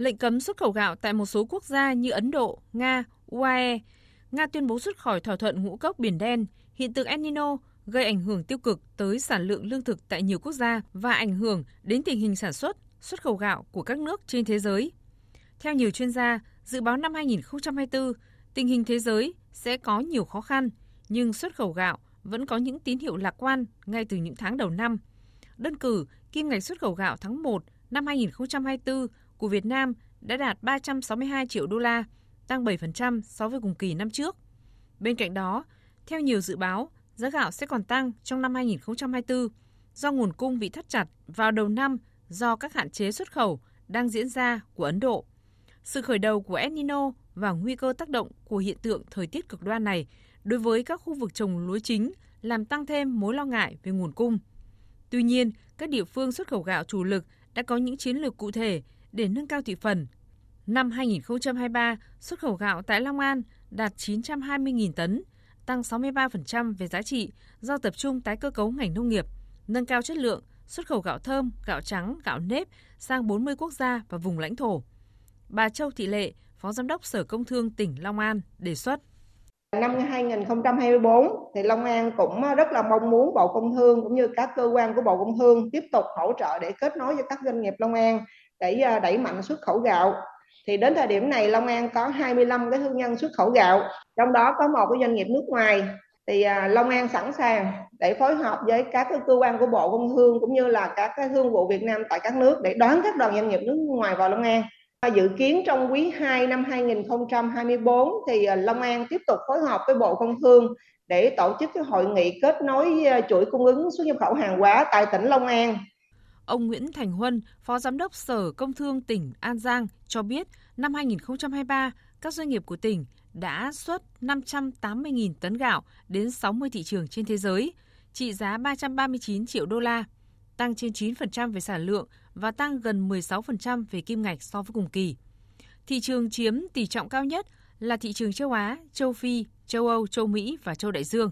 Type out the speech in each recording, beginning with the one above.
lệnh cấm xuất khẩu gạo tại một số quốc gia như Ấn Độ, Nga, UAE. Nga tuyên bố rút khỏi thỏa thuận ngũ cốc Biển Đen. Hiện tượng El Nino gây ảnh hưởng tiêu cực tới sản lượng lương thực tại nhiều quốc gia và ảnh hưởng đến tình hình sản xuất, xuất khẩu gạo của các nước trên thế giới. Theo nhiều chuyên gia, dự báo năm 2024, tình hình thế giới sẽ có nhiều khó khăn, nhưng xuất khẩu gạo vẫn có những tín hiệu lạc quan ngay từ những tháng đầu năm. Đơn cử, kim ngạch xuất khẩu gạo tháng 1 năm 2024 của Việt Nam đã đạt 362 triệu đô la, tăng 7% so với cùng kỳ năm trước. Bên cạnh đó, theo nhiều dự báo, giá gạo sẽ còn tăng trong năm 2024 do nguồn cung bị thắt chặt vào đầu năm do các hạn chế xuất khẩu đang diễn ra của Ấn Độ. Sự khởi đầu của El Nino và nguy cơ tác động của hiện tượng thời tiết cực đoan này đối với các khu vực trồng lúa chính làm tăng thêm mối lo ngại về nguồn cung. Tuy nhiên, các địa phương xuất khẩu gạo chủ lực đã có những chiến lược cụ thể để nâng cao thị phần. Năm 2023, xuất khẩu gạo tại Long An đạt 920.000 tấn, tăng 63% về giá trị do tập trung tái cơ cấu ngành nông nghiệp, nâng cao chất lượng, xuất khẩu gạo thơm, gạo trắng, gạo nếp sang 40 quốc gia và vùng lãnh thổ. Bà Châu Thị Lệ, Phó Giám đốc Sở Công Thương tỉnh Long An đề xuất. Năm 2024 thì Long An cũng rất là mong muốn Bộ Công Thương cũng như các cơ quan của Bộ Công Thương tiếp tục hỗ trợ để kết nối với các doanh nghiệp Long An để đẩy mạnh xuất khẩu gạo. Thì đến thời điểm này Long An có 25 cái thương nhân xuất khẩu gạo, trong đó có một cái doanh nghiệp nước ngoài. Thì Long An sẵn sàng để phối hợp với các cơ quan của Bộ Công Thương cũng như là các thương vụ Việt Nam tại các nước để đón các đoàn doanh nghiệp nước ngoài vào Long An. Dự kiến trong quý 2 năm 2024 thì Long An tiếp tục phối hợp với Bộ Công Thương để tổ chức cái hội nghị kết nối chuỗi cung ứng xuất nhập khẩu hàng hóa tại tỉnh Long An. Ông Nguyễn Thành Huân, Phó Giám đốc Sở Công Thương tỉnh An Giang cho biết năm 2023, các doanh nghiệp của tỉnh đã xuất 580.000 tấn gạo đến 60 thị trường trên thế giới, trị giá 339 triệu đô la, tăng trên 9% về sản lượng và tăng gần 16% về kim ngạch so với cùng kỳ. Thị trường chiếm tỷ trọng cao nhất là thị trường châu Á, châu Phi, châu Âu, châu Mỹ và châu Đại Dương.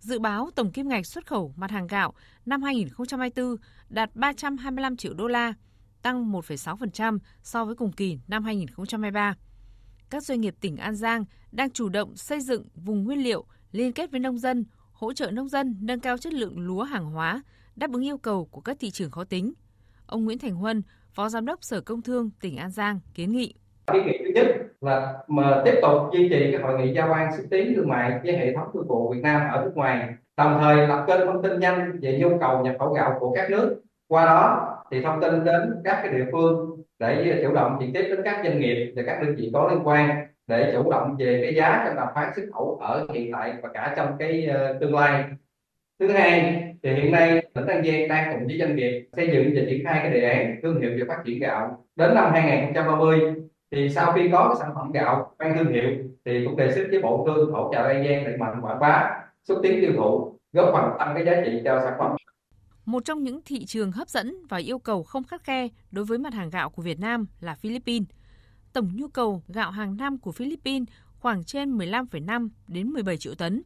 Dự báo tổng kim ngạch xuất khẩu mặt hàng gạo năm 2024 đạt 325 triệu đô la, tăng 1,6% so với cùng kỳ năm 2023. Các doanh nghiệp tỉnh An Giang đang chủ động xây dựng vùng nguyên liệu, liên kết với nông dân, hỗ trợ nông dân nâng cao chất lượng lúa hàng hóa, đáp ứng yêu cầu của các thị trường khó tính. Ông Nguyễn Thành Huân, Phó Giám đốc Sở Công Thương tỉnh An Giang kiến nghị. Kiến nghị thứ nhất là tiếp tục duy trì các hội nghị giao ban xúc tiến thương mại với hệ thống thương vụ Việt Nam ở nước ngoài, đồng thời lập kênh thông tin nhanh về nhu cầu nhập khẩu gạo của các nước. Qua đó thì thông tin đến các cái địa phương để chủ động trực tiếp đến các doanh nghiệp và các đơn vị có liên quan để chủ động về cái giá trong đàm phán xuất khẩu ở hiện tại và cả trong cái tương lai. Thứ hai, thì hiện nay tỉnh An Giang đang cùng với doanh nghiệp xây dựng và triển khai cái đề án thương hiệu về phát triển gạo đến năm 2030. Thì sau khi có sản phẩm gạo mang thương hiệu thì cũng đề xuất với Bộ Công Thương hỗ trợ An Giang đẩy mạnh quảng bá, xúc tiến tiêu thụ, góp phần tăng cái giá trị cho sản phẩm. Một trong những thị trường hấp dẫn và yêu cầu không khắt khe đối với mặt hàng gạo của Việt Nam là Philippines. Tổng nhu cầu gạo hàng năm của Philippines khoảng trên 15,5 đến 17 triệu tấn.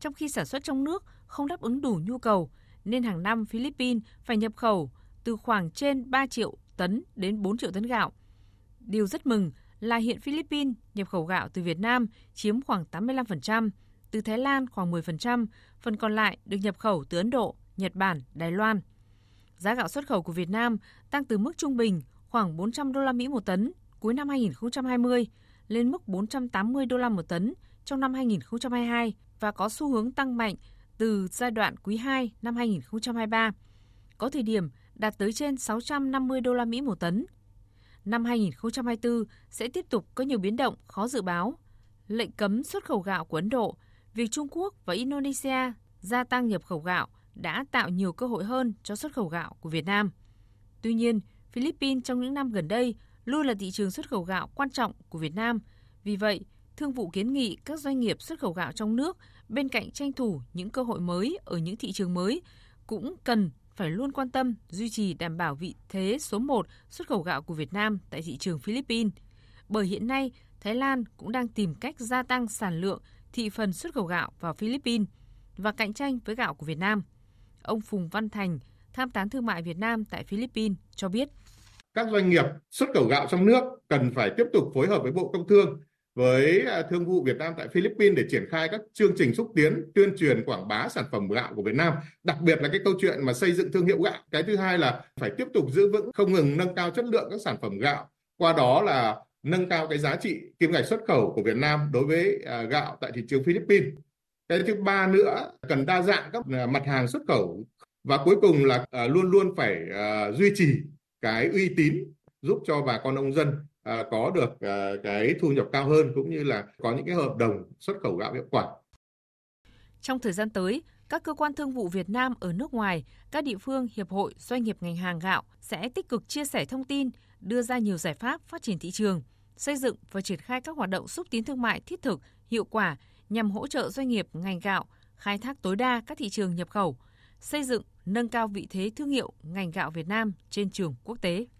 Trong khi sản xuất trong nước không đáp ứng đủ nhu cầu, nên hàng năm Philippines phải nhập khẩu từ khoảng trên 3 triệu tấn đến 4 triệu tấn gạo. Điều rất mừng là hiện Philippines nhập khẩu gạo từ Việt Nam chiếm khoảng 85%, từ Thái Lan khoảng 10%, phần còn lại được nhập khẩu từ Ấn Độ, Nhật Bản, Đài Loan. Giá gạo xuất khẩu của Việt Nam tăng từ mức trung bình khoảng 400 đô la Mỹ một tấn cuối năm 2020 lên mức 480 đô la một tấn trong năm 2022 và có xu hướng tăng mạnh từ giai đoạn quý 2 năm 2023. Có thời điểm đạt tới trên 650 đô la Mỹ một tấn. Năm 2024 sẽ tiếp tục có nhiều biến động khó dự báo. Lệnh cấm xuất khẩu gạo của Ấn Độ, việc Trung Quốc và Indonesia gia tăng nhập khẩu gạo đã tạo nhiều cơ hội hơn cho xuất khẩu gạo của Việt Nam. Tuy nhiên, Philippines trong những năm gần đây luôn là thị trường xuất khẩu gạo quan trọng của Việt Nam. Vì vậy, Thương vụ kiến nghị các doanh nghiệp xuất khẩu gạo trong nước bên cạnh tranh thủ những cơ hội mới ở những thị trường mới cũng cần phải luôn quan tâm duy trì đảm bảo vị thế số 1 xuất khẩu gạo của Việt Nam tại thị trường Philippines. Bởi hiện nay, Thái Lan cũng đang tìm cách gia tăng sản lượng thị phần xuất khẩu gạo vào Philippines và cạnh tranh với gạo của Việt Nam. Ông Phùng Văn Thành, Tham tán Thương mại Việt Nam tại Philippines cho biết. các doanh nghiệp xuất khẩu gạo trong nước cần phải tiếp tục phối hợp với Bộ Công Thương, với Thương vụ Việt Nam tại Philippines để triển khai các chương trình xúc tiến, tuyên truyền, quảng bá sản phẩm gạo của Việt Nam. Đặc biệt là cái câu chuyện mà xây dựng thương hiệu gạo. Cái thứ hai là phải tiếp tục giữ vững, không ngừng nâng cao chất lượng các sản phẩm gạo. Qua đó là nâng cao cái giá trị kim ngạch xuất khẩu của Việt Nam đối với gạo tại thị trường Philippines. Cái thứ ba nữa, cần đa dạng các mặt hàng xuất khẩu. Và cuối cùng là luôn luôn phải duy trì cái uy tín giúp cho bà con nông dân có được cái thu nhập cao hơn, cũng như là có những cái hợp đồng xuất khẩu gạo hiệu quả. Trong thời gian tới, các cơ quan thương vụ Việt Nam ở nước ngoài, các địa phương, hiệp hội, doanh nghiệp ngành hàng gạo sẽ tích cực chia sẻ thông tin, đưa ra nhiều giải pháp phát triển thị trường, xây dựng và triển khai các hoạt động xúc tiến thương mại thiết thực, hiệu quả nhằm hỗ trợ doanh nghiệp ngành gạo khai thác tối đa các thị trường nhập khẩu, xây dựng, nâng cao vị thế thương hiệu ngành gạo Việt Nam trên trường quốc tế.